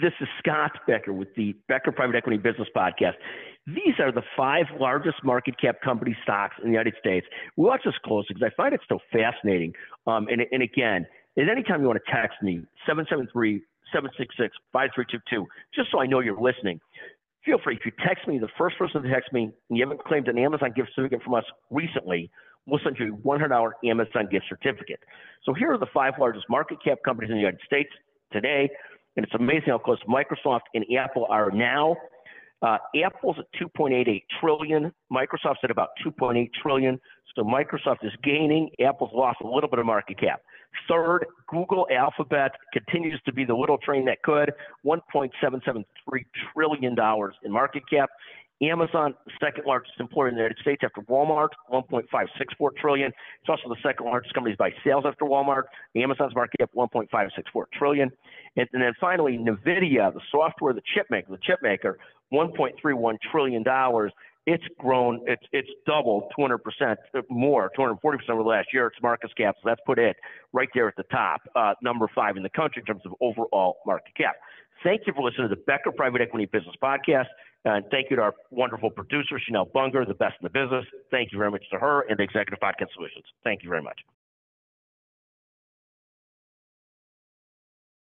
This is Scott Becker with the Becker Private Equity Business Podcast. These are the 5 largest market cap company stocks in the United States. We watch this closely because I find it so fascinating. And again, at any time you want to text me, 773-766-5322, just so I know you're listening. Feel free. If you text me, the first person to text me, and you haven't claimed an Amazon gift certificate from us recently, we'll send you a $100 Amazon gift certificate. So here are the 5 largest market cap companies in the United States today. And it's amazing how close Microsoft and Apple are now. Apple's at 2.88 trillion. Microsoft's at about 2.8 trillion. So Microsoft is gaining. Apple's lost a little bit of market cap. Third, Google Alphabet continues to be the little train that could. $1.773 trillion in market cap. Amazon, second largest employer in the United States after Walmart, $1.564 trillion. It's also the second largest company by sales after Walmart. Amazon's market cap, $1.564 trillion. And then finally, NVIDIA, the software, the chip maker, $1.31 trillion. It's grown, it's doubled 200% more, 240% over the last year. Its market cap, so that's put it right there at the top, number 5 in the country in terms of overall market cap. Thank you for listening to the Becker Private Equity Business Podcast. And thank you to our wonderful producer, Chanel Bunger, the best in the business. Thank you very much to her and the Executive Podcast Solutions. Thank you very much.